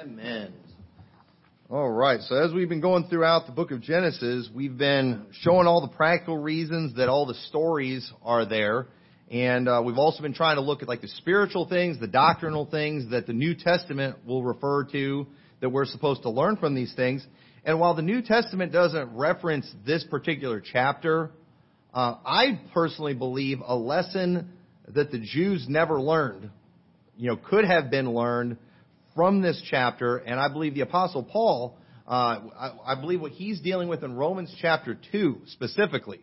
Amen. All right, so as we've been going throughout the book of Genesis, we've been showing all the practical reasons that all the stories are there. And we've also been trying to look at like the spiritual things, the doctrinal things that the New Testament will refer to, that we're supposed to learn from these things. And while the New Testament doesn't reference this particular chapter, I personally believe a lesson that the Jews never learned, could have been learned from this chapter. And I believe the Apostle Paul, I believe what he's dealing with in Romans chapter 2 specifically,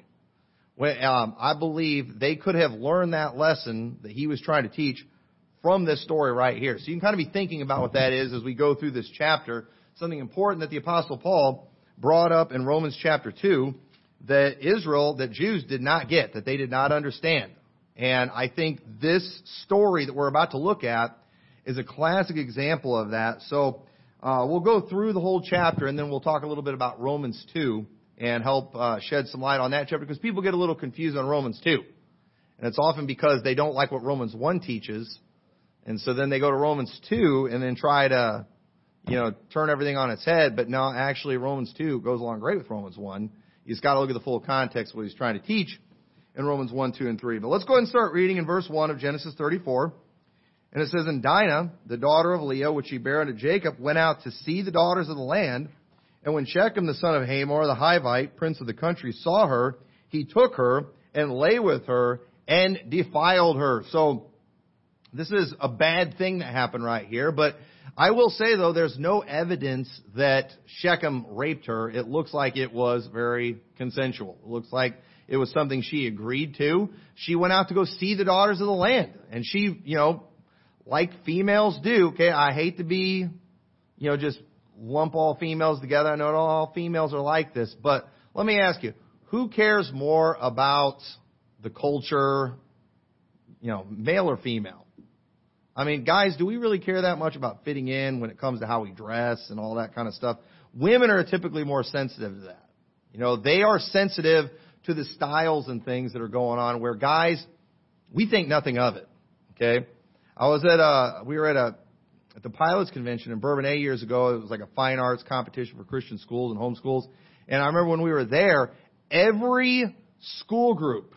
when, I believe they could have learned that lesson that he was trying to teach from this story right here. So you can kind of be thinking about what that is as we go through this chapter. Something important that the Apostle Paul brought up in Romans chapter 2 that Israel, that Jews did not get, that they did not understand. And I think this story that we're about to look at is a classic example of that. So we'll go through the whole chapter, and then we'll talk a little bit about Romans 2 and help shed some light on that chapter, because people get a little confused on Romans 2. And it's often because they don't like what Romans 1 teaches. And so then they go to Romans 2 and then try to, turn everything on its head. But no, actually, Romans 2 goes along great with Romans 1. You just got to look at the full context of what he's trying to teach in Romans 1, 2, and 3. But let's go ahead and start reading in verse 1 of Genesis 34. And it says, "And Dinah, the daughter of Leah, which she bare unto Jacob, went out to see the daughters of the land. And when Shechem, the son of Hamor, the Hivite, prince of the country, saw her, he took her and lay with her and defiled her." So this is a bad thing that happened right here. But I will say, though, there's no evidence that Shechem raped her. It looks like it was very consensual. It looks like it was something she agreed to. She went out to go see the daughters of the land. And she, like females do, okay, I hate to be, just lump all females together. I know not all females are like this. But let me ask you, who cares more about the culture, male or female? I mean, guys, do we really care that much about fitting in when it comes to how we dress and all that kind of stuff? Women are typically more sensitive to that. They are sensitive to the styles and things that are going on, where guys, we think nothing of it. Okay? I was at the Pilots Convention in Bourbonnais years ago. It was like a fine arts competition for Christian schools and homeschools. And I remember when we were there, every school group,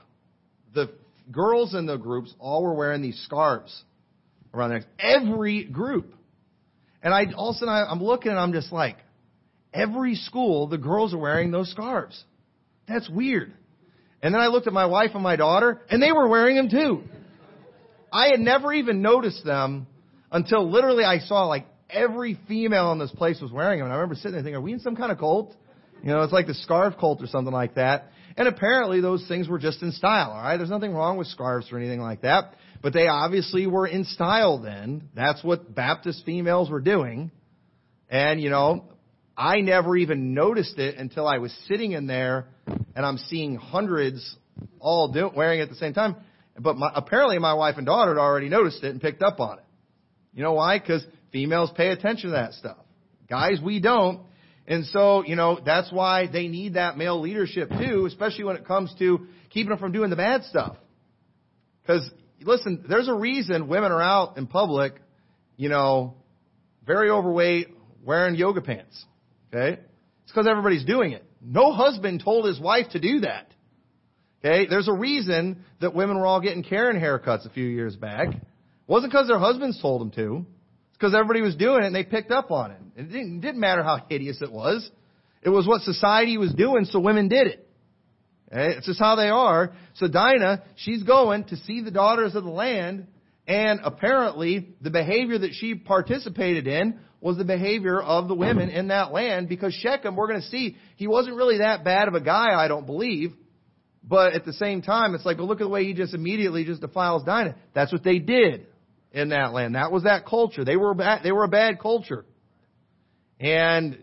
the girls in the groups all were wearing these scarves around the next, every group. And I all of a sudden I'm looking and I'm just like, every school, the girls are wearing those scarves. That's weird. And then I looked at my wife and my daughter, and they were wearing them too. I had never even noticed them until literally I saw like every female in this place was wearing them. And I remember sitting there thinking, are we in some kind of cult? It's like the scarf cult or something like that. And apparently those things were just in style, all right? There's nothing wrong with scarves or anything like that. But they obviously were in style then. That's what Baptist females were doing. And, I never even noticed it until I was sitting in there and I'm seeing hundreds all wearing it at the same time. But apparently my wife and daughter had already noticed it and picked up on it. You know why? Because females pay attention to that stuff. Guys, we don't. And so, that's why they need that male leadership too, especially when it comes to keeping them from doing the bad stuff. Because, listen, there's a reason women are out in public, very overweight, wearing yoga pants, okay? It's because everybody's doing it. No husband told his wife to do that, okay? There's a reason that women were all getting Karen haircuts a few years back. It wasn't because their husbands told them to. It's because everybody was doing it and they picked up on it. It didn't matter how hideous it was. It was what society was doing, so women did it. It's just how they are. So Dinah, she's going to see the daughters of the land, and apparently the behavior that she participated in was the behavior of the women in that land, because Shechem, we're going to see, he wasn't really that bad of a guy, I don't believe. But at the same time, it's like, well, look at the way he just immediately just defiles Dinah. That's what they did in that land. That was that culture. They were a bad culture. And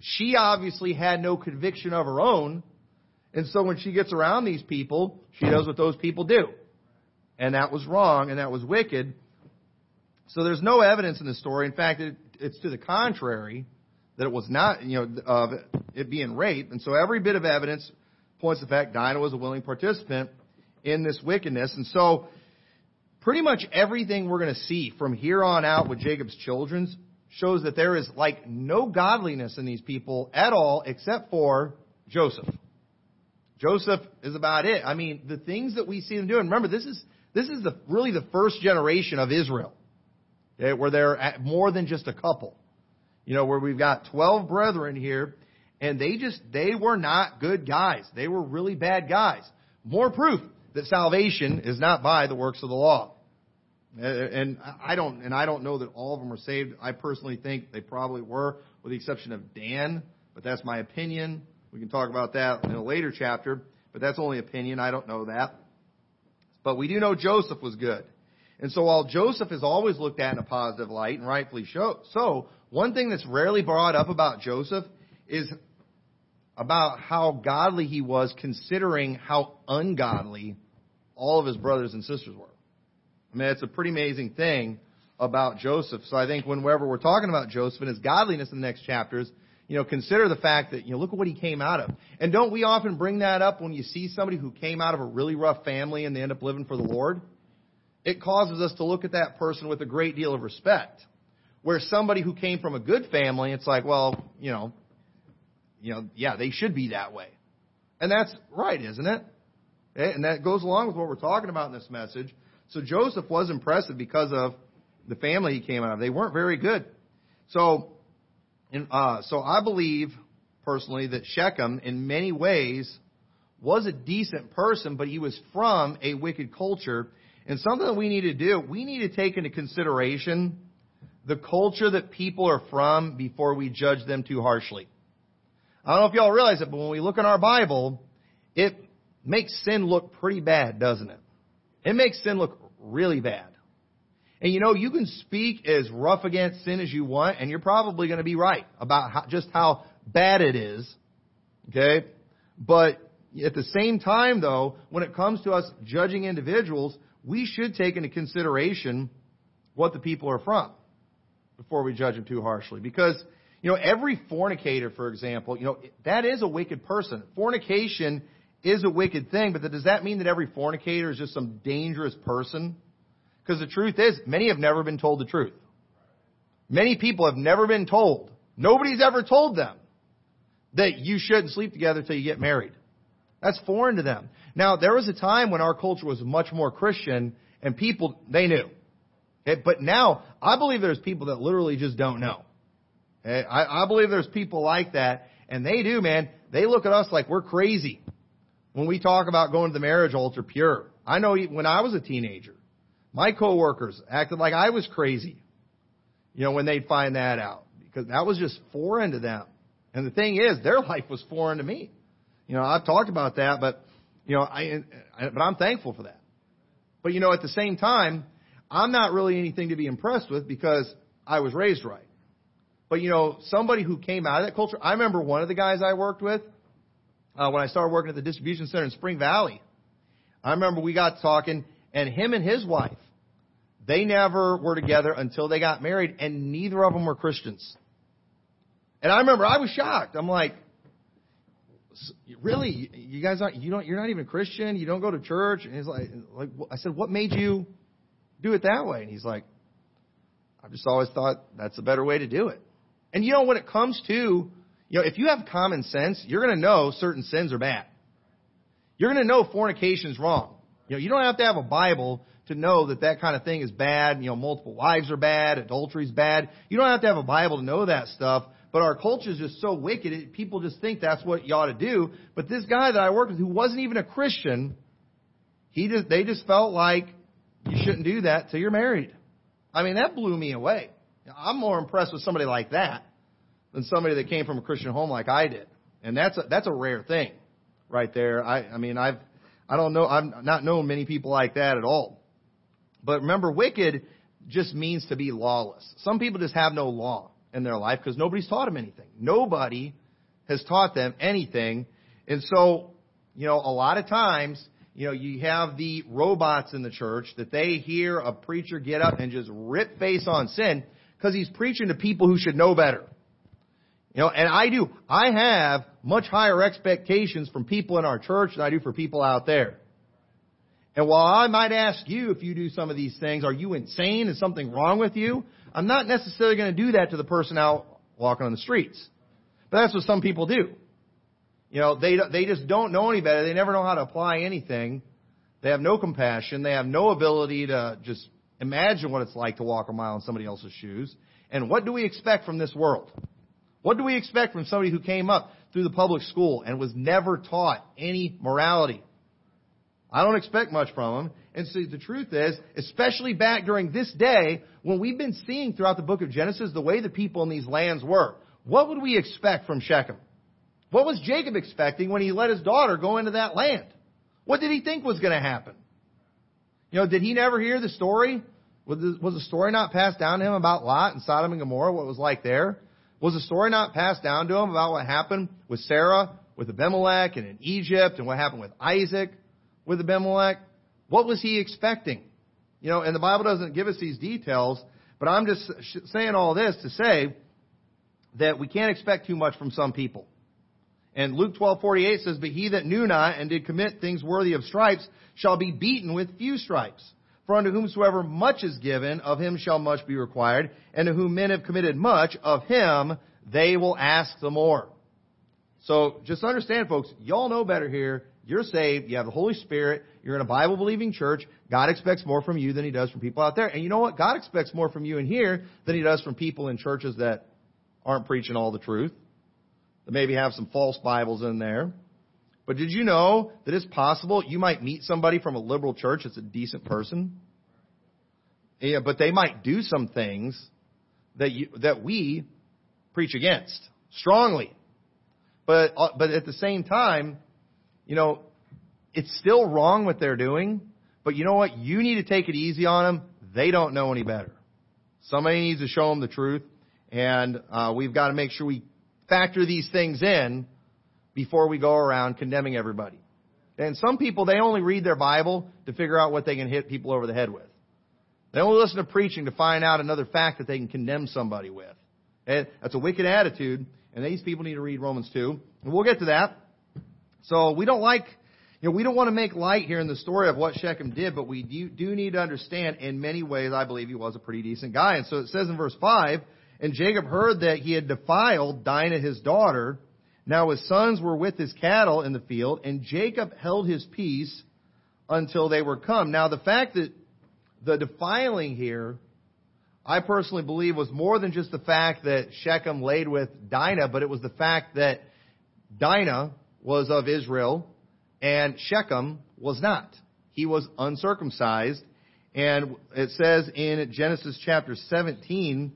she obviously had no conviction of her own. And so when she gets around these people, she does what those people do. And that was wrong, and that was wicked. So there's no evidence in the story. In fact, it's to the contrary, that it was not, of it being rape. And so every bit of evidence points to the fact Dinah was a willing participant in this wickedness. And so pretty much everything we're going to see from here on out with Jacob's children shows that there is like no godliness in these people at all except for Joseph. Joseph is about it. I mean, the things that we see them doing, remember, this is really the first generation of Israel, okay, where they're at more than just a couple. You know, where we've got 12 brethren here, and they were not good guys. They were really bad guys. More proof that salvation is not by the works of the law. And I don't know that all of them were saved. I personally think they probably were, with the exception of Dan, but that's my opinion. We can talk about that in a later chapter, but that's only opinion. I don't know that. But we do know Joseph was good. And so while Joseph is always looked at in a positive light, and rightfully so, one thing that's rarely brought up about Joseph is about how godly he was, considering how ungodly all of his brothers and sisters were. I mean, it's a pretty amazing thing about Joseph. So I think whenever we're talking about Joseph and his godliness in the next chapters, you know, consider the fact that, you know, look at what he came out of. And don't we often bring that up when you see somebody who came out of a really rough family and they end up living for the Lord? It causes us to look at that person with a great deal of respect. Where somebody who came from a good family, it's like, well, you know, yeah, they should be that way. And that's right, isn't it? Okay? And that goes along with what we're talking about in this message. So Joseph was impressive because of the family he came out of. They weren't very good. So I believe, personally, that Shechem, in many ways, was a decent person, but he was from a wicked culture. And something that we need to do, we need to take into consideration the culture that people are from before we judge them too harshly. I don't know if y'all realize it, but when we look in our Bible, it makes sin look pretty bad, doesn't it? It makes sin look really bad. And you know, you can speak as rough against sin as you want, and you're probably going to be right about just how bad it is, okay? But at the same time, though, when it comes to us judging individuals, we should take into consideration what the people are from before we judge them too harshly. Because, you know, every fornicator, for example, you know, that is a wicked person. Fornication is a wicked thing, but does that mean that every fornicator is just some dangerous person? Because the truth is, many have never been told the truth. Many people have never been told. Nobody's ever told them that you shouldn't sleep together till you get married. That's foreign to them. Now, there was a time when our culture was much more Christian, and people, they knew. Okay? But now, I believe there's people that literally just don't know. Okay? I believe there's people like that, and they do, man. They look at us like we're crazy when we talk about going to the marriage altar pure. I know when I was a teenager, my coworkers acted like I was crazy, you know, when they'd find that out, because that was just foreign to them. And the thing is, their life was foreign to me. You know, I've talked about that, but, you know, but I'm thankful for that. But, you know, at the same time, I'm not really anything to be impressed with because I was raised right. But, you know, somebody who came out of that culture, I remember one of the guys I worked with when I started working at the distribution center in Spring Valley. I remember we got talking, and him and his wife, they never were together until they got married, and neither of them were Christians. And I remember I was shocked. I'm like, really, you guys aren't? You're not even Christian. You don't go to church. And he's like I said, what made you do it that way? And he's like, I've just always thought that's a better way to do it. And you know, when it comes to, you know, if you have common sense, you're going to know certain sins are bad. You're going to know fornication's wrong. You know, you don't have to have a Bible to know that that kind of thing is bad. You know, multiple wives are bad, adultery's bad. You don't have to have a Bible to know that stuff. But our culture is just so wicked, people just think that's what you ought to do. But this guy that I worked with, who wasn't even a Christian, they just felt like you shouldn't do that till you're married. I mean, that blew me away. I'm more impressed with somebody like that than somebody that came from a Christian home like I did. And that's a rare thing right there. I've not known many people like that at all. But remember, wicked just means to be lawless. Some people just have no law in their life because nobody's taught them anything. Nobody has taught them anything. And so, you know, a lot of times, you know, you have the robots in the church that they hear a preacher get up and just rip face on sin because he's preaching to people who should know better. You know, and I have much higher expectations from people in our church than I do for people out there. And while I might ask you if you do some of these things, are you insane? Is something wrong with you? I'm not necessarily going to do that to the person out walking on the streets. But that's what some people do. You know, they just don't know any better. They never know how to apply anything. They have no compassion. They have no ability to just imagine what it's like to walk a mile in somebody else's shoes. And what do we expect from this world? What do we expect from somebody who came up through the public school and was never taught any morality? I don't expect much from them. And see, the truth is, especially back during this day, when we've been seeing throughout the book of Genesis the way the people in these lands were, what would we expect from Shechem? What was Jacob expecting when he let his daughter go into that land? What did he think was going to happen? You know, did he never hear the story? Was the story not passed down to him about Lot and Sodom and Gomorrah, what it was like there? Was the story not passed down to him about what happened with Sarah, with Abimelech, and in Egypt, and what happened with Isaac, with Abimelech? What was he expecting? You know, and the Bible doesn't give us these details, but I'm just saying all this to say that we can't expect too much from some people. And Luke 12:48 says, "But he that knew not and did commit things worthy of stripes shall be beaten with few stripes. For unto whomsoever much is given, of him shall much be required. And to whom men have committed much, of him they will ask the more." So just understand, folks, y'all know better here. You're saved. You have the Holy Spirit. You're in a Bible-believing church. God expects more from you than he does from people out there. And you know what? God expects more from you in here than he does from people in churches that aren't preaching all the truth, that maybe have some false Bibles in there. But did you know that it's possible you might meet somebody from a liberal church that's a decent person? Yeah, but they might do some things that we preach against strongly. But at the same time, you know, it's still wrong what they're doing. But you know what? You need to take it easy on them. They don't know any better. Somebody needs to show them the truth. And we've got to make sure we factor these things in before we go around condemning everybody. And some people, they only read their Bible to figure out what they can hit people over the head with. They only listen to preaching to find out another fact that they can condemn somebody with. And that's a wicked attitude, and these people need to read Romans 2. And we'll get to that. So we don't like, you know, we don't want to make light here in the story of what Shechem did, but we do need to understand in many ways, I believe he was a pretty decent guy. And so it says in verse 5, "And Jacob heard that he had defiled Dinah his daughter. Now his sons were with his cattle in the field, and Jacob held his peace until they were come." Now the fact that the defiling here, I personally believe, was more than just the fact that Shechem laid with Dinah, but it was the fact that Dinah was of Israel and Shechem was not. He was uncircumcised. And it says in Genesis chapter 17,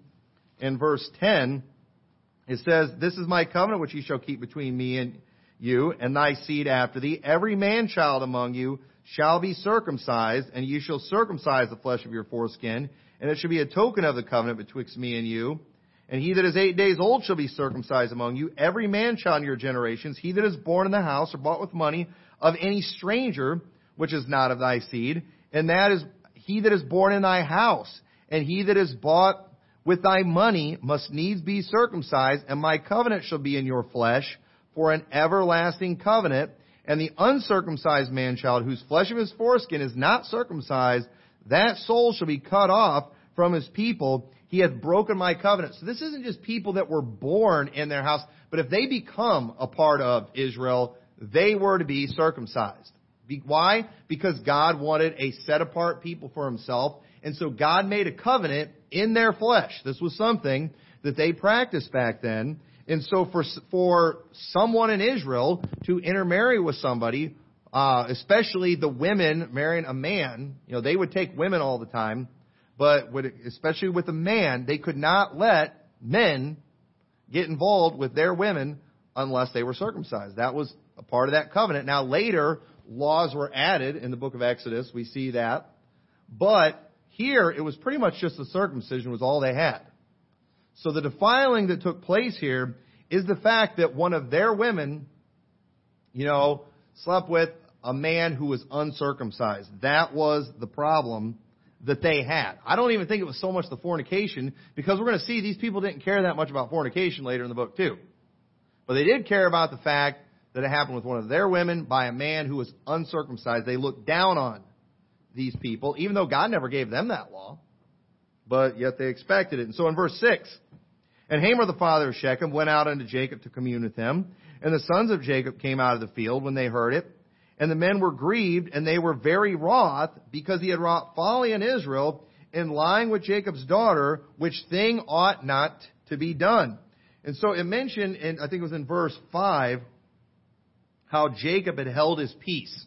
in verse 10, it says, "This is my covenant which ye shall keep between me and you, and thy seed after thee. Every man child among you shall be circumcised, and ye shall circumcise the flesh of your foreskin, and it shall be a token of the covenant betwixt me and you. And he that is 8 days old shall be circumcised among you, every man child in your generations. He that is born in the house or bought with money of any stranger which is not of thy seed, and that is he that is born in thy house, and he that is bought with thy money must needs be circumcised, and my covenant shall be in your flesh for an everlasting covenant. And the uncircumcised man child, whose flesh of his foreskin is not circumcised, that soul shall be cut off from his people. He hath broken my covenant." So this isn't just people that were born in their house, but if they become a part of Israel, they were to be circumcised. Why? Because God wanted a set-apart people for himself. And so God made a covenant in their flesh. This was something that they practiced back then. And so for someone in Israel to intermarry with somebody, especially the women marrying a man, you know, they would take women all the time, but especially with a man, they could not let men get involved with their women unless they were circumcised. That was a part of that covenant. Now later, laws were added in the book of Exodus. We see that. But here, it was pretty much just the circumcision was all they had. So the defiling that took place here is the fact that one of their women, you know, slept with a man who was uncircumcised. That was the problem that they had. I don't even think it was so much the fornication, because we're going to see these people didn't care that much about fornication later in the book too. But they did care about the fact that it happened with one of their women by a man who was uncircumcised. They looked down on these people, even though God never gave them that law. but yet they expected it. And so in verse 6, and Hamor the father of Shechem went out unto Jacob to commune with him. And the sons of Jacob came out of the field when they heard it. And the men were grieved, and they were very wroth, because he had wrought folly in Israel in lying with Jacob's daughter, which thing ought not to be done. And so it mentioned, and I think it was in verse 5, how Jacob had held his peace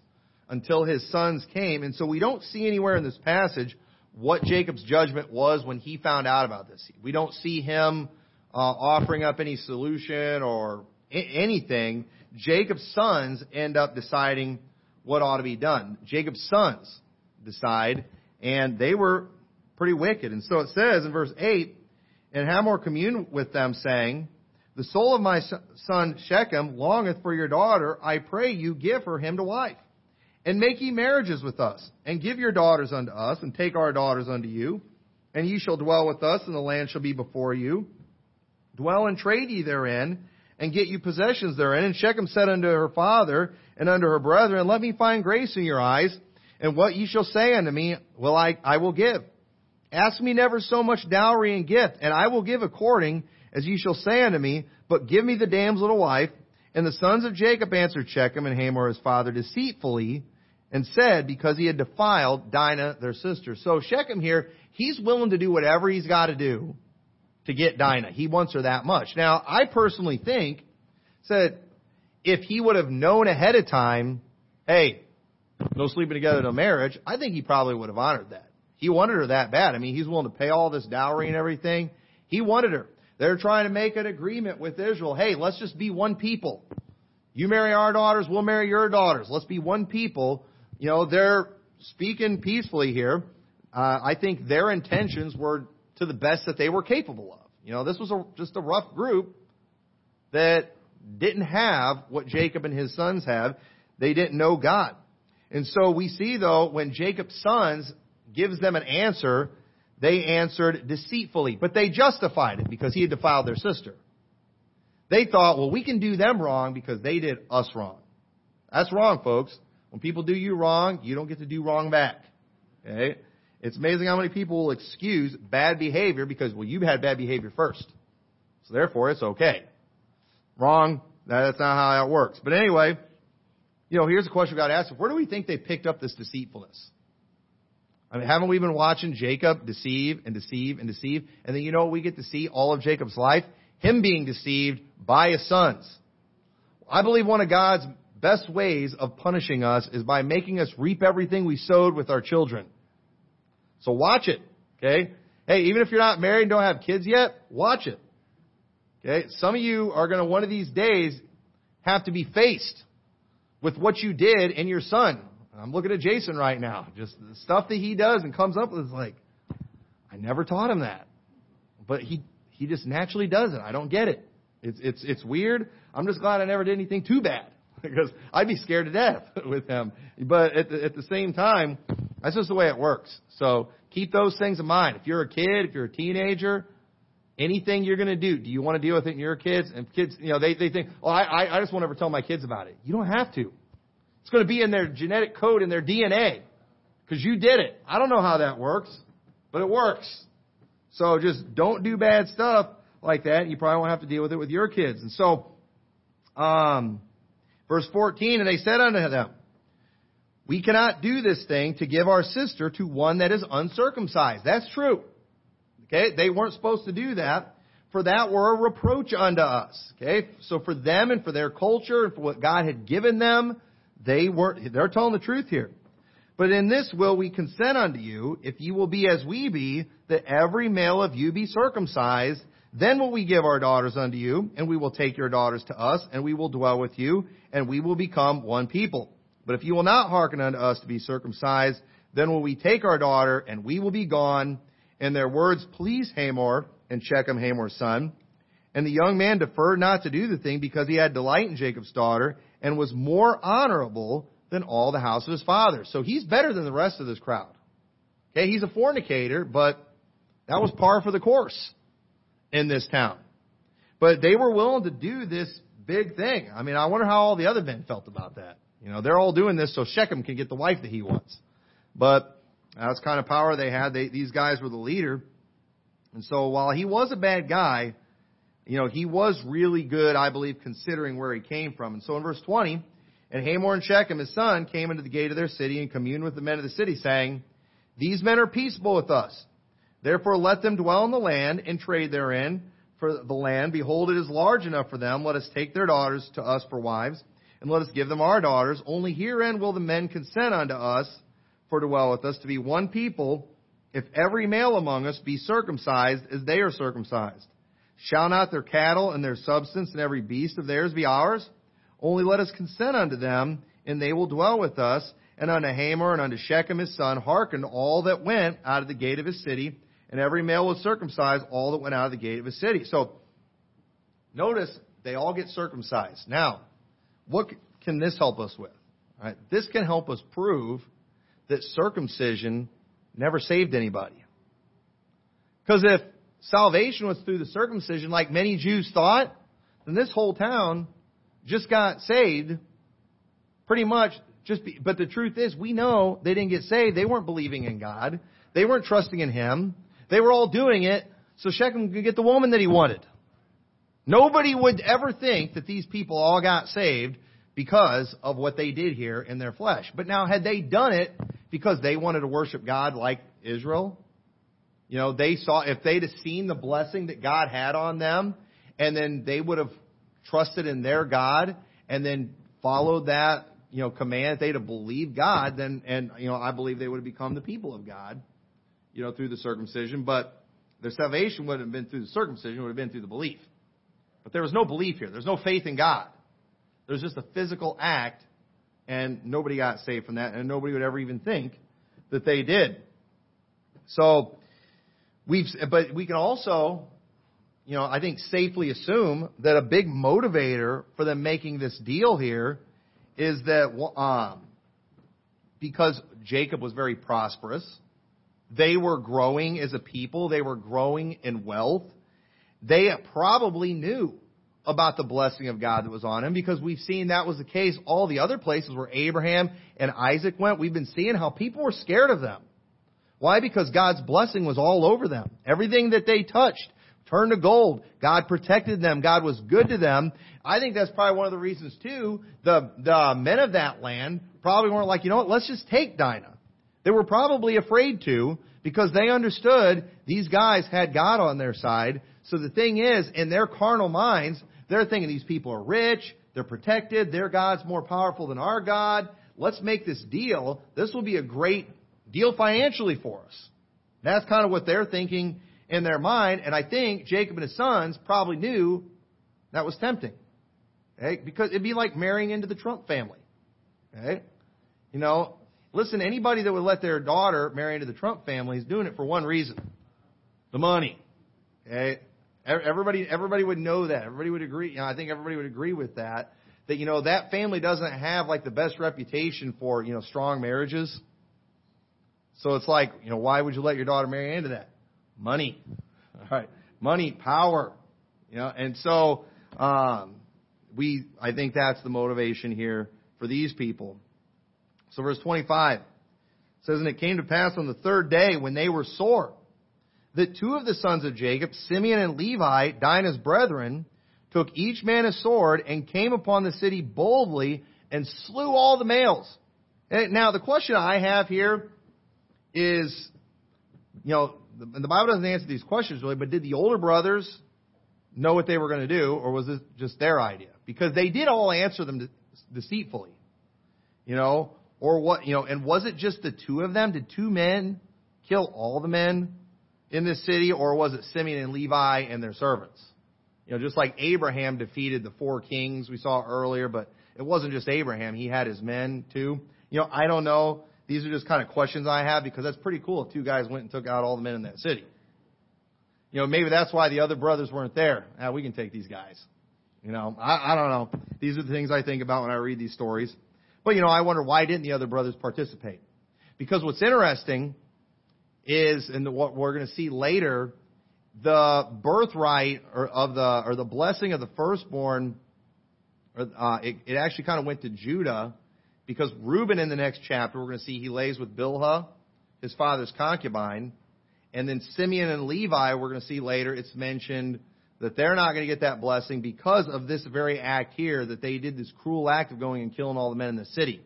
until his sons came. And so we don't see anywhere in this passage what Jacob's judgment was when he found out about this. We don't see him offering up any solution or anything. Jacob's sons end up deciding what ought to be done. Jacob's sons decide, and they were pretty wicked. And so it says in verse 8, and Hamor communed with them, saying, the soul of my son Shechem longeth for your daughter. I pray you give her him to wife. And make ye marriages with us, and give your daughters unto us, and take our daughters unto you. And ye shall dwell with us, and the land shall be before you. Dwell and trade ye therein, and get you possessions therein. And Shechem said unto her father and unto her brethren, let me find grace in your eyes, and what ye shall say unto me, well, I will give. Ask me never so much dowry and gift, and I will give according as ye shall say unto me, but give me the damsel to wife. And the sons of Jacob answered Shechem and Hamor his father deceitfully, and said, because he had defiled Dinah their sister. So Shechem here, he's willing to do whatever he's got to do to get Dinah. He wants her that much. Now, I personally think that if he would have known ahead of time, hey, no sleeping together, no marriage, I think he probably would have honored that. He wanted her that bad. I mean, he's willing to pay all this dowry and everything. He wanted her. They're trying to make an agreement with Israel. Hey, let's just be one people. You marry our daughters, we'll marry your daughters. Let's be one people. You know, they're speaking peacefully here. I think their intentions were to the best that they were capable of. You know, this was just a rough group that didn't have what Jacob and his sons have. They didn't know God. And so we see, though, when Jacob's sons gives them an answer, they answered deceitfully. But they justified it because he had defiled their sister. They thought, well, we can do them wrong because they did us wrong. That's wrong, folks. When people do you wrong, you don't get to do wrong back. Okay? It's amazing how many people will excuse bad behavior because, well, you had bad behavior first. So therefore, it's okay. Wrong. That's not how that works. But anyway, you know, here's a question we got to ask. Where do we think they picked up this deceitfulness? I mean, haven't we been watching Jacob deceive and deceive and deceive? And then, you know, we get to see all of Jacob's life, him being deceived by his sons. I believe one of God's best ways of punishing us is by making us reap everything we sowed with our children. So watch it, okay? Hey, even if you're not married and don't have kids yet, watch it, okay? Some of you are going to one of these days have to be faced with what you did in your son. I'm looking at Jason right now. Just the stuff that he does and comes up with is like, I never taught him that. But he just naturally does it. I don't get it. It's weird. I'm just glad I never did anything too bad because I'd be scared to death with him. But at the same time, that's just the way it works. So keep those things in mind. If you're a kid, if you're a teenager, anything you're going to do you want to deal with it in your kids? And kids, you know, they think, oh, I just won't ever tell my kids about it. You don't have to. It's going to be in their genetic code, in their DNA, because you did it. I don't know how that works, but it works. So just don't do bad stuff like that. You probably won't have to deal with it with your kids. And so, verse 14, and they said unto them, we cannot do this thing to give our sister to one that is uncircumcised. That's true. Okay, they weren't supposed to do that, for that were a reproach unto us. Okay, so for them and for their culture and for what God had given them, they're telling the truth here. But in this will we consent unto you, if ye will be as we be, that every male of you be circumcised. Then will we give our daughters unto you, and we will take your daughters to us, and we will dwell with you, and we will become one people. But if you will not hearken unto us to be circumcised, then will we take our daughter, and we will be gone. And their words pleased Hamor and Shechem, Hamor's son. And the young man deferred not to do the thing, because he had delight in Jacob's daughter, and was more honorable than all the house of his father. So he's better than the rest of this crowd. Okay, he's a fornicator, but that was par for the course in this town. But they were willing to do this big thing. I mean, I wonder how all the other men felt about that. You know, they're all doing this so Shechem can get the wife that he wants. But that's kind of power they had. These guys were the leader. And so while he was a bad guy, you know, he was really good, I believe, considering where he came from. And so in verse 20, and Hamor and Shechem, his son, came into the gate of their city and communed with the men of the city, saying, these men are peaceable with us. Therefore let them dwell in the land and trade therein for the land. Behold, it is large enough for them. Let us take their daughters to us for wives, and let us give them our daughters. Only herein will the men consent unto us for dwell with us, to be one people, if every male among us be circumcised as they are circumcised. Shall not their cattle and their substance and every beast of theirs be ours? Only let us consent unto them, and they will dwell with us. And unto Hamor and unto Shechem his son hearkened all that went out of the gate of his city, and every male was circumcised, all that went out of the gate of his city. So, notice, they all get circumcised. Now, what can this help us with? All right, this can help us prove that circumcision never saved anybody. Because if salvation was through the circumcision, like many Jews thought, then this whole town just got saved pretty much. But the truth is, we know they didn't get saved. They weren't believing in God. They weren't trusting in Him. They were all doing it so Shechem could get the woman that he wanted. Nobody would ever think that these people all got saved because of what they did here in their flesh. But now, had they done it because they wanted to worship God like Israel, you know, they saw, if they'd have seen the blessing that God had on them, and then they would have trusted in their God and then followed that, you know, command, they'd have believed God, then, and, you know, I believe they would have become the people of God, you know, through the circumcision. But their salvation wouldn't have been through the circumcision, it would have been through the belief. But there was no belief here. There's no faith in God. There's just a physical act, and nobody got saved from that, and nobody would ever even think that they did. So, but we can also, you know, I think safely assume that a big motivator for them making this deal here is that because Jacob was very prosperous, they were growing as a people, they were growing in wealth, they probably knew about the blessing of God that was on him, because we've seen that was the case all the other places where Abraham and Isaac went. We've been seeing how people were scared of them. Why? Because God's blessing was all over them. Everything that they touched turned to gold. God protected them. God was good to them. I think that's probably one of the reasons, too, the men of that land probably weren't like, you know what, let's just take Dinah. They were probably afraid to, because they understood these guys had God on their side. So the thing is, in their carnal minds, they're thinking these people are rich, they're protected, their God's more powerful than our God. Let's make this deal. This will be a great deal financially for us. That's kind of what they're thinking in their mind. And I think Jacob and his sons probably knew that was tempting. Okay? Because it'd be like marrying into the Trump family. Okay? You know, listen, anybody that would let their daughter marry into the Trump family is doing it for one reason. The money. Okay? Everybody would know that. Everybody would agree. You know, I think everybody would agree with that. That, you know, that family doesn't have like the best reputation for, you know, strong marriages. So it's like, you know, why would you let your daughter marry into that? Money. All right. Money, power. You know, and so I think that's the motivation here for these people. So verse 25 says, and it came to pass on the third day, when they were sore, that two of the sons of Jacob, Simeon and Levi, Dinah's brethren, took each man a sword and came upon the city boldly and slew all the males. And now, the question I have here is, you know, the Bible doesn't answer these questions really, but did the older brothers know what they were going to do, or was this just their idea? Because they did all answer them deceitfully, you know, or what, you know, and was it just the two of them? Did two men kill all the men in this city, or was it Simeon and Levi and their servants? You know, just like Abraham defeated the four kings we saw earlier, but it wasn't just Abraham. He had his men too. You know, I don't know. These are just kind of questions I have, because that's pretty cool if two guys went and took out all the men in that city. You know, maybe that's why the other brothers weren't there. Ah, we can take these guys. You know, I don't know. These are the things I think about when I read these stories. But, you know, I wonder, why didn't the other brothers participate? Because what's interesting is, and what we're going to see later, the birthright or the blessing of the firstborn, it actually kind of went to Judah. Because Reuben, in the next chapter, we're going to see he lays with Bilhah, his father's concubine, And then Simeon and Levi, we're going to see later, it's mentioned that they're not going to get that blessing because of this very act here, that they did this cruel act of going and killing all the men in the city.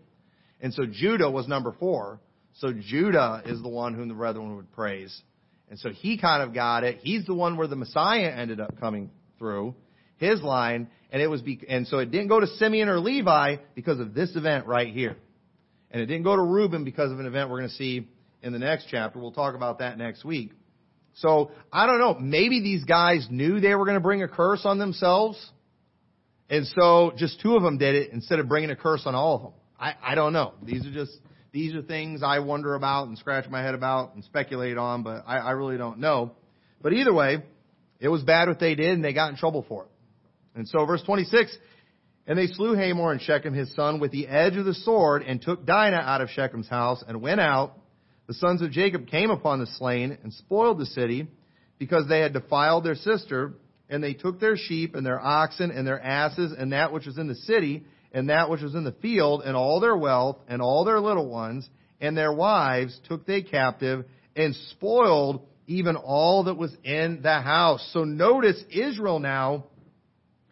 And so Judah was number 4. So Judah is the one whom the brethren would praise. And so he kind of got it. He's the one where the Messiah ended up coming through, his line. And it was, and so it didn't go to Simeon or Levi because of this event right here. And it didn't go to Reuben because of an event we're going to see in the next chapter. We'll talk about that next week. So, I don't know, maybe these guys knew they were going to bring a curse on themselves. And so just 2 of them did it instead of bringing a curse on all of them. I don't know. These are things I wonder about and scratch my head about and speculate on, but I really don't know. But either way, it was bad what they did, and they got in trouble for it. And so verse 26, and they slew Hamor and Shechem his son with the edge of the sword and took Dinah out of Shechem's house and went out. The sons of Jacob came upon the slain and spoiled the city because they had defiled their sister, and they took their sheep and their oxen and their asses and that which was in the city and that which was in the field and all their wealth and all their little ones and their wives took they captive and spoiled even all that was in the house. So notice Israel now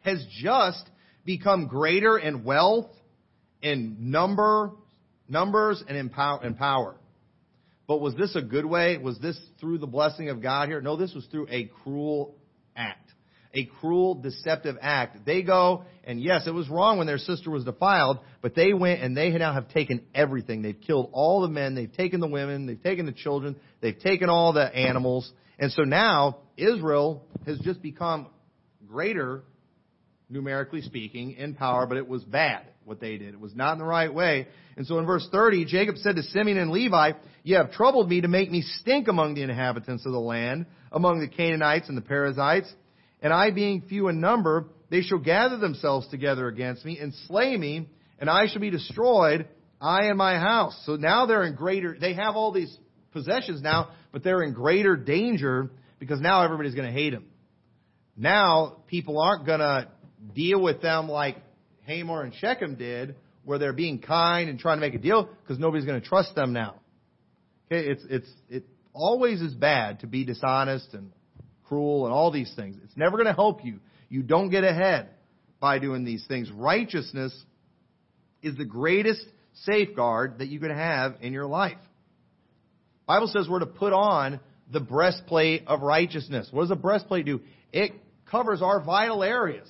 has just become greater in wealth, in numbers, and in power. But was this a good way? Was this through the blessing of God here? No, this was through a cruel act, a cruel, deceptive act. They go, and yes, it was wrong when their sister was defiled, but they went and they now have taken everything. They've killed all the men. They've taken the women. They've taken the children. They've taken all the animals. And so now Israel has just become greater, numerically speaking, in power, but it was bad what they did. It was not in the right way. And so in verse 30, Jacob said to Simeon and Levi, "You have troubled me to make me stink among the inhabitants of the land, among the Canaanites and the Perizzites. And I being few in number, they shall gather themselves together against me and slay me, and I shall be destroyed, I and my house." So now they're in greater, they have all these possessions now, but they're in greater danger because now everybody's going to hate them. Now people aren't going to deal with them like Hamor and Shechem did, where they're being kind and trying to make a deal, because nobody's going to trust them now. Okay, it always is bad to be dishonest and cruel and all these things. It's never going to help you. You don't get ahead by doing these things. Righteousness is the greatest safeguard that you can have in your life. The Bible says we're to put on the breastplate of righteousness. What does a breastplate do? It covers our vital areas,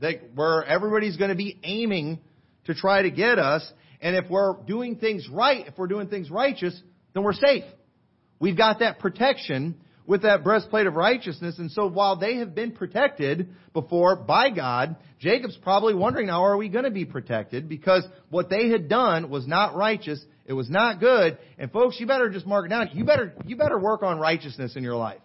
that where everybody's going to be aiming to try to get us. And if we're doing things right, if we're doing things righteous, then we're safe. We've got that protection with that breastplate of righteousness. And so while they have been protected before by God, Jacob's probably wondering, now, are we going to be protected? Because what they had done was not righteous. It was not good. And folks, you better just mark it down. You better work on righteousness in your life.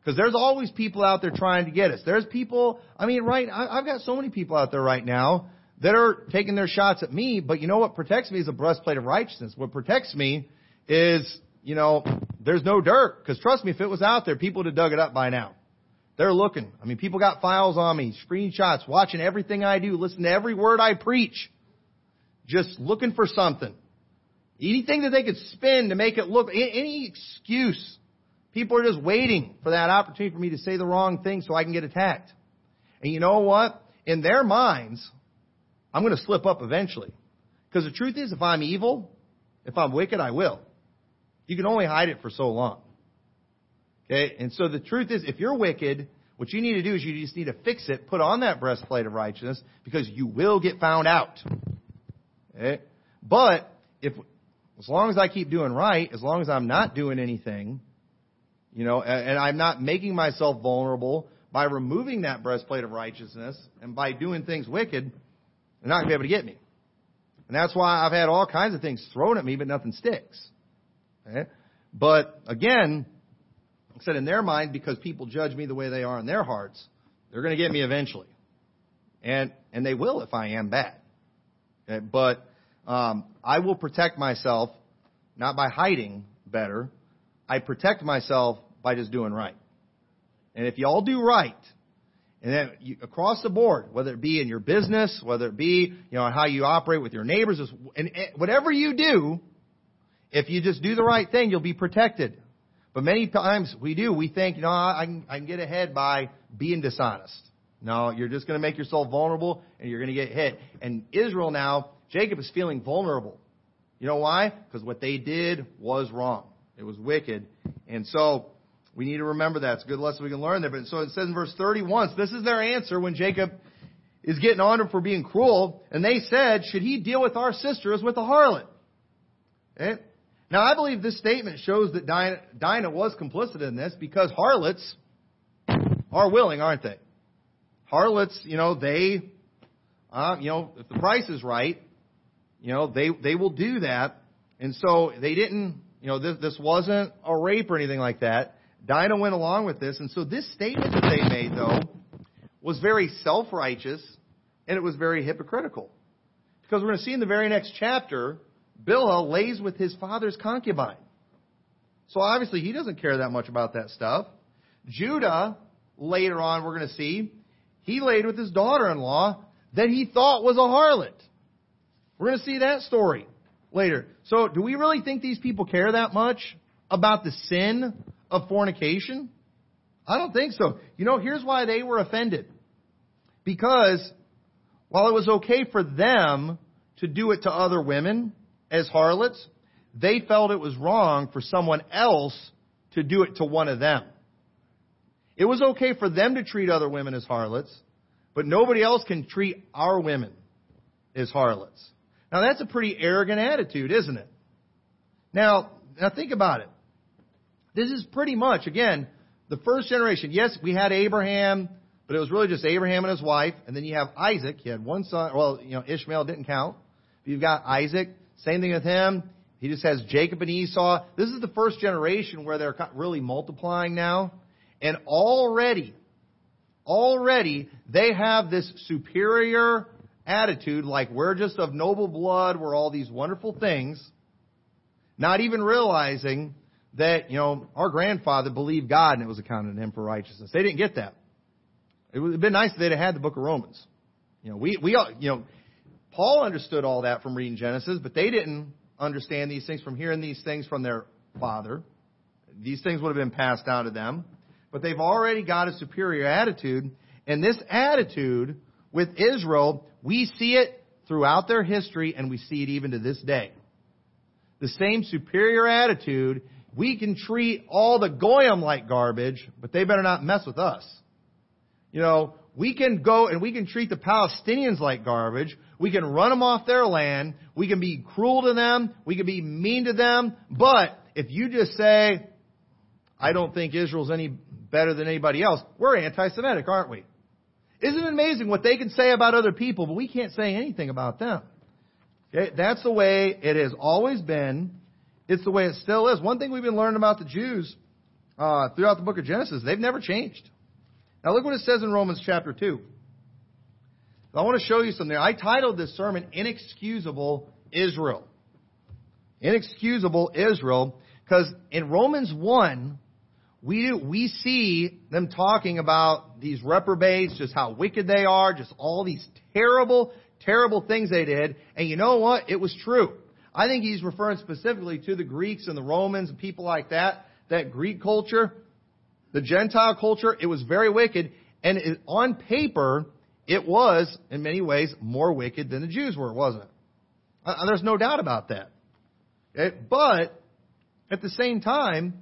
Because there's always people out there trying to get us. There's people, I've got so many people out there right now that are taking their shots at me, but you know what protects me is a breastplate of righteousness. What protects me is, there's no dirt. Because trust me, if it was out there, people would have dug it up by now. They're looking. People got files on me, screenshots, watching everything I do, listen to every word I preach, just looking for something. Anything that they could spin to make it look, any excuse. People are just waiting for that opportunity for me to say the wrong thing so I can get attacked. And you know what? In their minds, I'm going to slip up eventually. Because the truth is, if I'm evil, if I'm wicked, I will. You can only hide it for so long. Okay? And so the truth is, if you're wicked, what you need to do is you just need to fix it, put on that breastplate of righteousness, because you will get found out. Okay? But as long as I keep doing right, as long as I'm not doing anything, and I'm not making myself vulnerable by removing that breastplate of righteousness and by doing things wicked, they're not going to be able to get me. And that's why I've had all kinds of things thrown at me, but nothing sticks. Okay? But again, like I said, in their mind, because people judge me the way they are in their hearts, they're going to get me eventually. And they will if I am bad. Okay? But I will protect myself, not by hiding better. I protect myself by just doing right. And if you all do right, and then across the board, whether it be in your business, whether it be, how you operate with your neighbors, and whatever you do, if you just do the right thing, you'll be protected. But many times we do. We think, no, I can get ahead by being dishonest. No, you're just going to make yourself vulnerable and you're going to get hit. And Israel now, Jacob is feeling vulnerable. You know why? Because what they did was wrong. It was wicked. And so we need to remember that. It's a good lesson we can learn there. But so it says in verse 31, this is their answer when Jacob is getting on him for being cruel. And they said, should he deal with our sister as with a harlot? Okay? Now, I believe this statement shows that Dinah was complicit in this, because harlots are willing, aren't they? Harlots, they, if the price is right, they will do that. And so they didn't, this wasn't a rape or anything like that. Dinah went along with this. And so this statement that they made, though, was very self-righteous, and it was very hypocritical. Because we're going to see in the very next chapter, Bilhah lays with his father's concubine. So obviously he doesn't care that much about that stuff. Judah, later on we're going to see, he laid with his daughter-in-law that he thought was a harlot. We're going to see that story later. So do we really think these people care that much about the sin of fornication? I don't think so. Here's why they were offended. Because while it was okay for them to do it to other women as harlots, they felt it was wrong for someone else to do it to one of them. It was okay for them to treat other women as harlots, but nobody else can treat our women as harlots. Now, that's a pretty arrogant attitude, isn't it? Now think about it. This is pretty much, again, the first generation. Yes, we had Abraham, but it was really just Abraham and his wife. And then you have Isaac. He had one son. Well, Ishmael didn't count. You've got Isaac. Same thing with him. He just has Jacob and Esau. This is the first generation where they're really multiplying now. And already they have this superior attitude, like we're just of noble blood, we're all these wonderful things, not even realizing that, our grandfather believed God and it was accounted to him for righteousness. They didn't get that. It would have been nice if they'd have had the book of Romans. Paul understood all that from reading Genesis, but they didn't understand these things from hearing these things from their father. These things would have been passed down to them. But they've already got a superior attitude. And this attitude with Israel, we see it throughout their history, and we see it even to this day. The same superior attitude. We can treat all the goyim like garbage, but they better not mess with us. We can go and we can treat the Palestinians like garbage. We can run them off their land. We can be cruel to them. We can be mean to them. But if you just say, I don't think Israel's any better than anybody else, we're anti-Semitic, aren't we? Isn't it amazing what they can say about other people, but we can't say anything about them? Okay? That's the way it has always been. It's the way it still is. One thing we've been learning about the Jews throughout the book of Genesis, they've never changed. Now look what it says in Romans chapter 2. I want to show you something. I titled this sermon, Inexcusable Israel. Inexcusable Israel, because in Romans 1, we see them talking about these reprobates, just how wicked they are, just all these terrible, terrible things they did. And you know what? It was true. I think he's referring specifically to the Greeks and the Romans and people like that, that Greek culture. The Gentile culture, it was very wicked, and on paper, it was, in many ways, more wicked than the Jews were, wasn't it? There's no doubt about that. Okay? But, at the same time,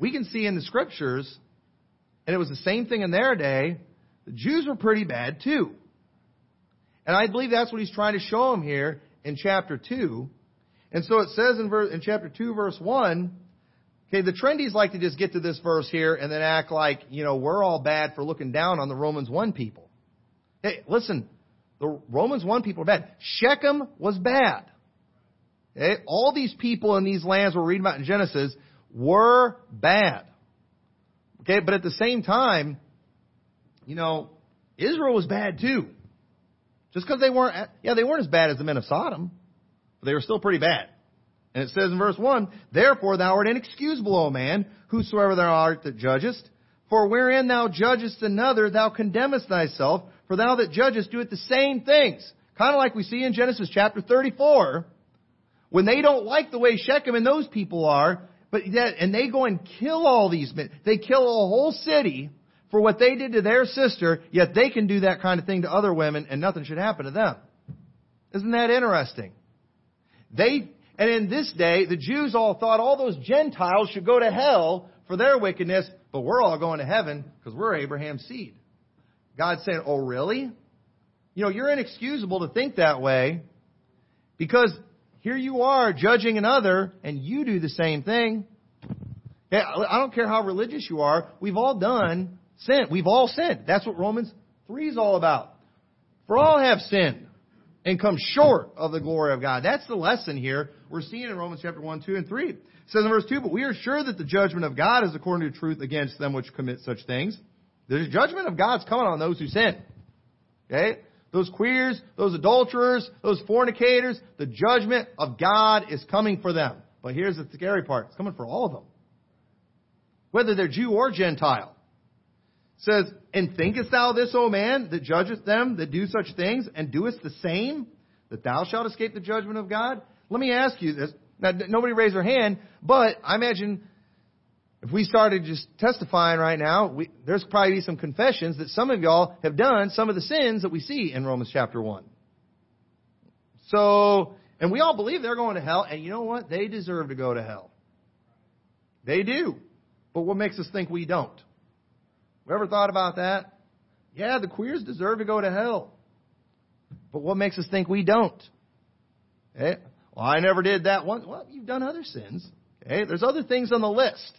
we can see in the Scriptures, and it was the same thing in their day, the Jews were pretty bad too. And I believe that's what he's trying to show them here in chapter 2. And so it says in chapter 2, verse 1, okay, the trendies like to just get to this verse here and then act like, we're all bad for looking down on the Romans 1 people. Hey, listen, the Romans 1 people are bad. Shechem was bad. Okay? All these people in these lands we're reading about in Genesis were bad. Okay, but at the same time, Israel was bad too. Just because they weren't as bad as the men of Sodom, but they were still pretty bad. And it says in verse 1, therefore thou art inexcusable, O man, whosoever thou art that judgest. For wherein thou judgest another, thou condemnest thyself. For thou that judgest doeth the same things. Kind of like we see in Genesis chapter 34. When they don't like the way Shechem and those people are, But that, and they go and kill all these men. They kill a whole city for what they did to their sister, yet they can do that kind of thing to other women and nothing should happen to them. Isn't that interesting? And in this day, the Jews all thought all those Gentiles should go to hell for their wickedness, but we're all going to heaven because we're Abraham's seed. God's saying, oh, really? You know, you're inexcusable to think that way because here you are judging another and you do the same thing. Yeah, I don't care how religious you are. We've all done sin. We've all sinned. That's what Romans 3 is all about. For all have sinned and come short of the glory of God. That's the lesson here we're seeing in Romans chapter 1, 2, and 3. It says in verse 2, but we are sure that the judgment of God is according to truth against them which commit such things. The judgment of God's coming on those who sin. Okay? Those queers, those adulterers, those fornicators, the judgment of God is coming for them. But here's the scary part. It's coming for all of them, whether they're Jew or Gentile. It says, and thinkest thou this, O man, that judgest them that do such things, and doest the same, that thou shalt escape the judgment of God? Let me ask you this. Now, nobody raised their hand, but I imagine if we started just testifying right now, there's probably some confessions that some of y'all have done, some of the sins that we see in Romans chapter 1. So, and we all believe they're going to hell, and you know what? They deserve to go to hell. They do. But what makes us think we don't? You ever thought about that? Yeah, the queers deserve to go to hell. But what makes us think we don't? Okay. Well, I never did that one. Well, you've done other sins. Okay. There's other things on the list.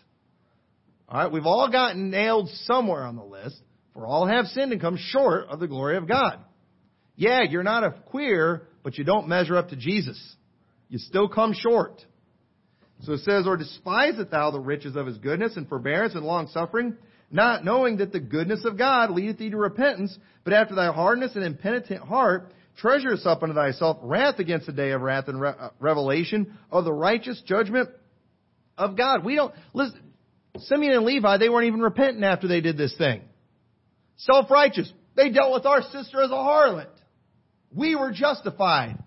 All right, we've all gotten nailed somewhere on the list. For all have sinned and come short of the glory of God. Yeah, you're not a queer, but you don't measure up to Jesus. You still come short. So it says, or despiseth thou the riches of his goodness and forbearance and long suffering, not knowing that the goodness of God leadeth thee to repentance, but after thy hardness and impenitent heart, treasurest up unto thyself wrath against the day of wrath and revelation of the righteous judgment of God. We don't, listen, Simeon and Levi, they weren't even repenting after they did this thing. Self-righteous. They dealt with our sister as a harlot. We were justified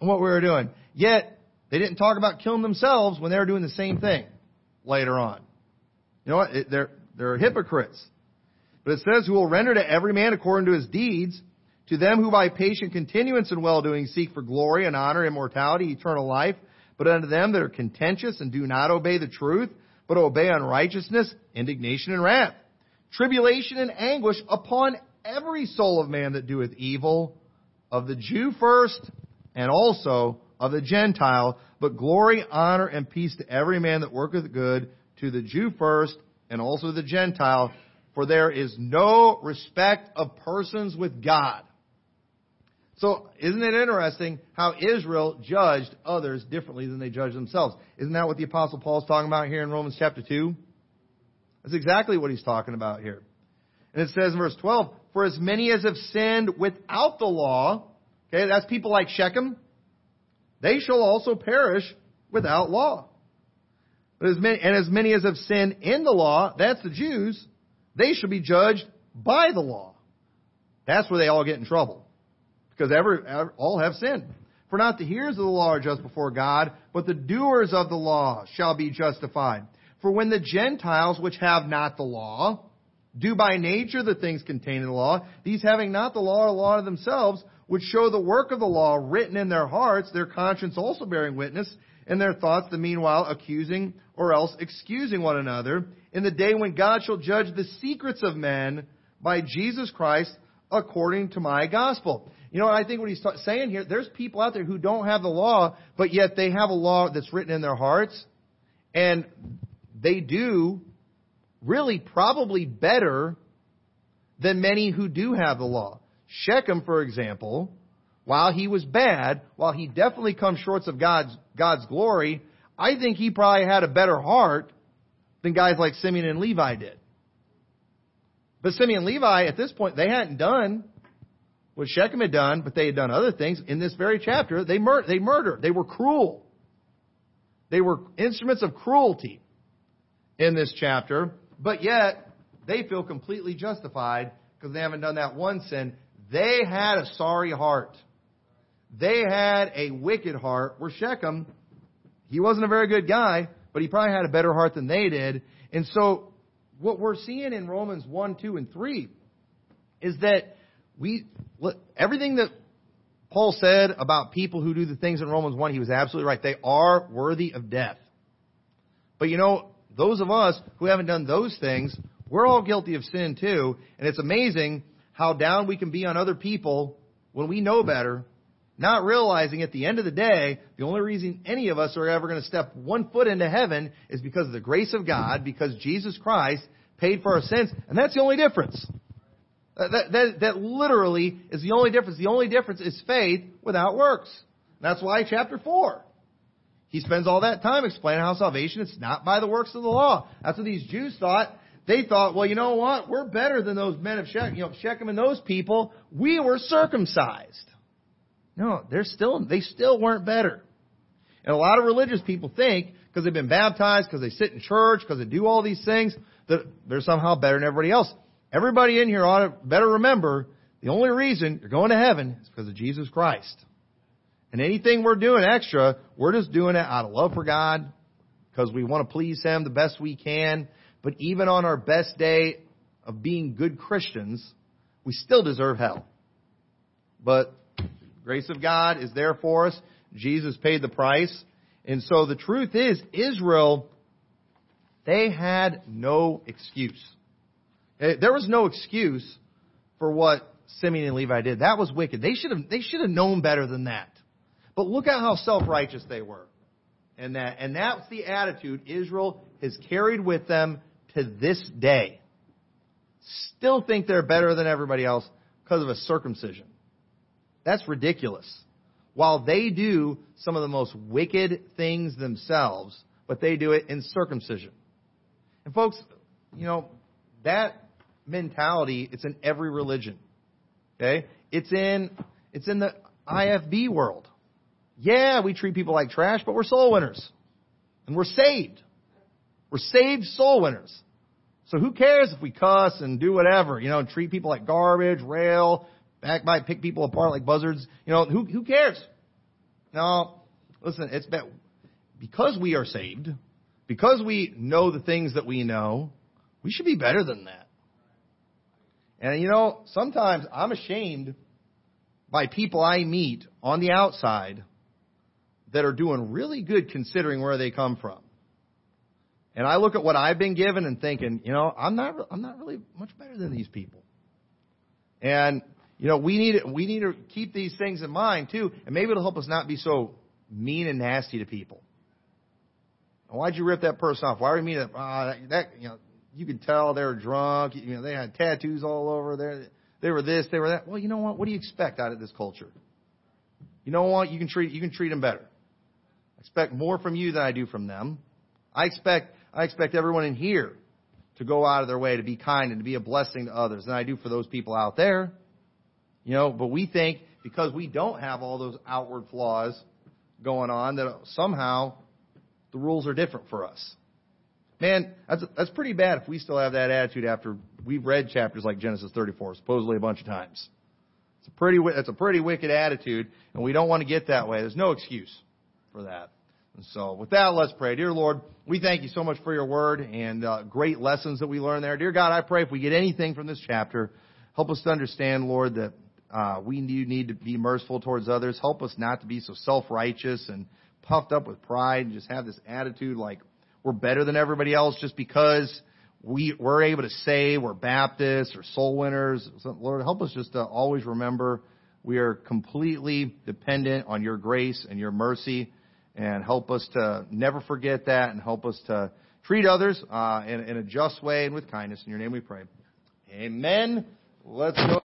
in what we were doing. Yet, they didn't talk about killing themselves when they were doing the same thing later on. You know what? They're hypocrites. But it says, who will render to every man according to his deeds, to them who by patient continuance in well-doing seek for glory and honor, immortality, eternal life, but unto them that are contentious and do not obey the truth, but obey unrighteousness, indignation, and wrath. Tribulation and anguish upon every soul of man that doeth evil, of the Jew first, and also of the Gentile, but glory, honor, and peace to every man that worketh good, to the Jew first, and also the Gentile, for there is no respect of persons with God. So, isn't it interesting how Israel judged others differently than they judged themselves? Isn't that what the Apostle Paul's talking about here in Romans chapter 2? That's exactly what he's talking about here. And it says in verse 12, for as many as have sinned without the law, okay, that's people like Shechem, they shall also perish without law. But as many as have sinned in the law, that's the Jews, they shall be judged by the law. That's where they all get in trouble. Because all have sinned. For not the hearers of the law are just before God, but the doers of the law shall be justified. For when the Gentiles, which have not the law, do by nature the things contained in the law, these having not the law are law of themselves, which show the work of the law written in their hearts, their conscience also bearing witness, and their thoughts the meanwhile accusing or else excusing one another, in the day when God shall judge the secrets of men by Jesus Christ according to my gospel. You know, I think what he's saying here, there's people out there who don't have the law, but yet they have a law that's written in their hearts, and they do really probably better than many who do have the law. Shechem, for example, while he was bad, while he definitely comes short of God's glory, I think he probably had a better heart than guys like Simeon and Levi did. But Simeon and Levi, at this point, they hadn't done what Shechem had done, but they had done other things. In this very chapter, they murdered. They were cruel. They were instruments of cruelty in this chapter, but yet they feel completely justified because they haven't done that one sin. They had a sorry heart. They had a wicked heart, where Shechem, he wasn't a very good guy, but he probably had a better heart than they did. And so what we're seeing in Romans 1, 2, and 3 is that everything that Paul said about people who do the things in Romans 1, he was absolutely right. They are worthy of death. But you know, those of us who haven't done those things, we're all guilty of sin too. And it's amazing how down we can be on other people when we know better, not realizing at the end of the day, the only reason any of us are ever going to step one foot into heaven is because of the grace of God, because Jesus Christ paid for our sins. And that's the only difference. That literally is the only difference. The only difference is faith without works. And that's why chapter 4, he spends all that time explaining how salvation is not by the works of the law. That's what these Jews thought. They thought, well, you know what? We're better than those men of Shechem, Shechem and those people. We were circumcised. No, they still weren't better. And a lot of religious people think, because they've been baptized, because they sit in church, because they do all these things, that they're somehow better than everybody else. Everybody in here ought to better remember the only reason you're going to heaven is because of Jesus Christ. And anything we're doing extra, we're just doing it out of love for God, because we want to please Him the best we can. But even on our best day of being good Christians, we still deserve hell. But grace of God is there for us. Jesus paid the price. And so the truth is, Israel, they had no excuse. There was no excuse for what Simeon and Levi did. That was wicked. They should have known better than that. But look at how self-righteous they were. And that's the attitude Israel has carried with them to this day. Still think they're better than everybody else because of a circumcision. That's ridiculous. While they do some of the most wicked things themselves, but they do it in circumcision. And folks, that mentality, it's in every religion. Okay? It's in the IFB world. Yeah, we treat people like trash, but we're soul winners. And we're saved. We're saved soul winners. So who cares if we cuss and do whatever, treat people like garbage, rail, backbite, pick people apart like buzzards. Who cares? No, listen, it's that because we are saved, because we know the things that we know, we should be better than that. And, sometimes I'm ashamed by people I meet on the outside that are doing really good considering where they come from. And I look at what I've been given and thinking, I'm not really much better than these people. And, we need to keep these things in mind, too. And maybe it'll help us not be so mean and nasty to people. Why'd you rip that person off? Why were you mean to you could tell they were drunk. They had tattoos all over there. They were this, they were that. Well, you know what? What do you expect out of this culture? You know what? You can treat them better. I expect more from you than I do from them. I expect everyone in here to go out of their way to be kind and to be a blessing to others than I do for those people out there. But we think because we don't have all those outward flaws going on that somehow the rules are different for us. Man, that's pretty bad if we still have that attitude after we've read chapters like Genesis 34, supposedly a bunch of times. That's a pretty wicked attitude, and we don't want to get that way. There's no excuse for that. And so with that, let's pray. Dear Lord, we thank you so much for your word and great lessons that we learned there. Dear God, I pray if we get anything from this chapter, help us to understand, Lord, that we need to be merciful towards others. Help us not to be so self-righteous and puffed up with pride and just have this attitude like, we're better than everybody else just because we're able to say we're Baptists or soul winners. So Lord, help us just to always remember we are completely dependent on your grace and your mercy, and help us to never forget that, and help us to treat others in a just way and with kindness. In your name we pray. Amen. Let's go.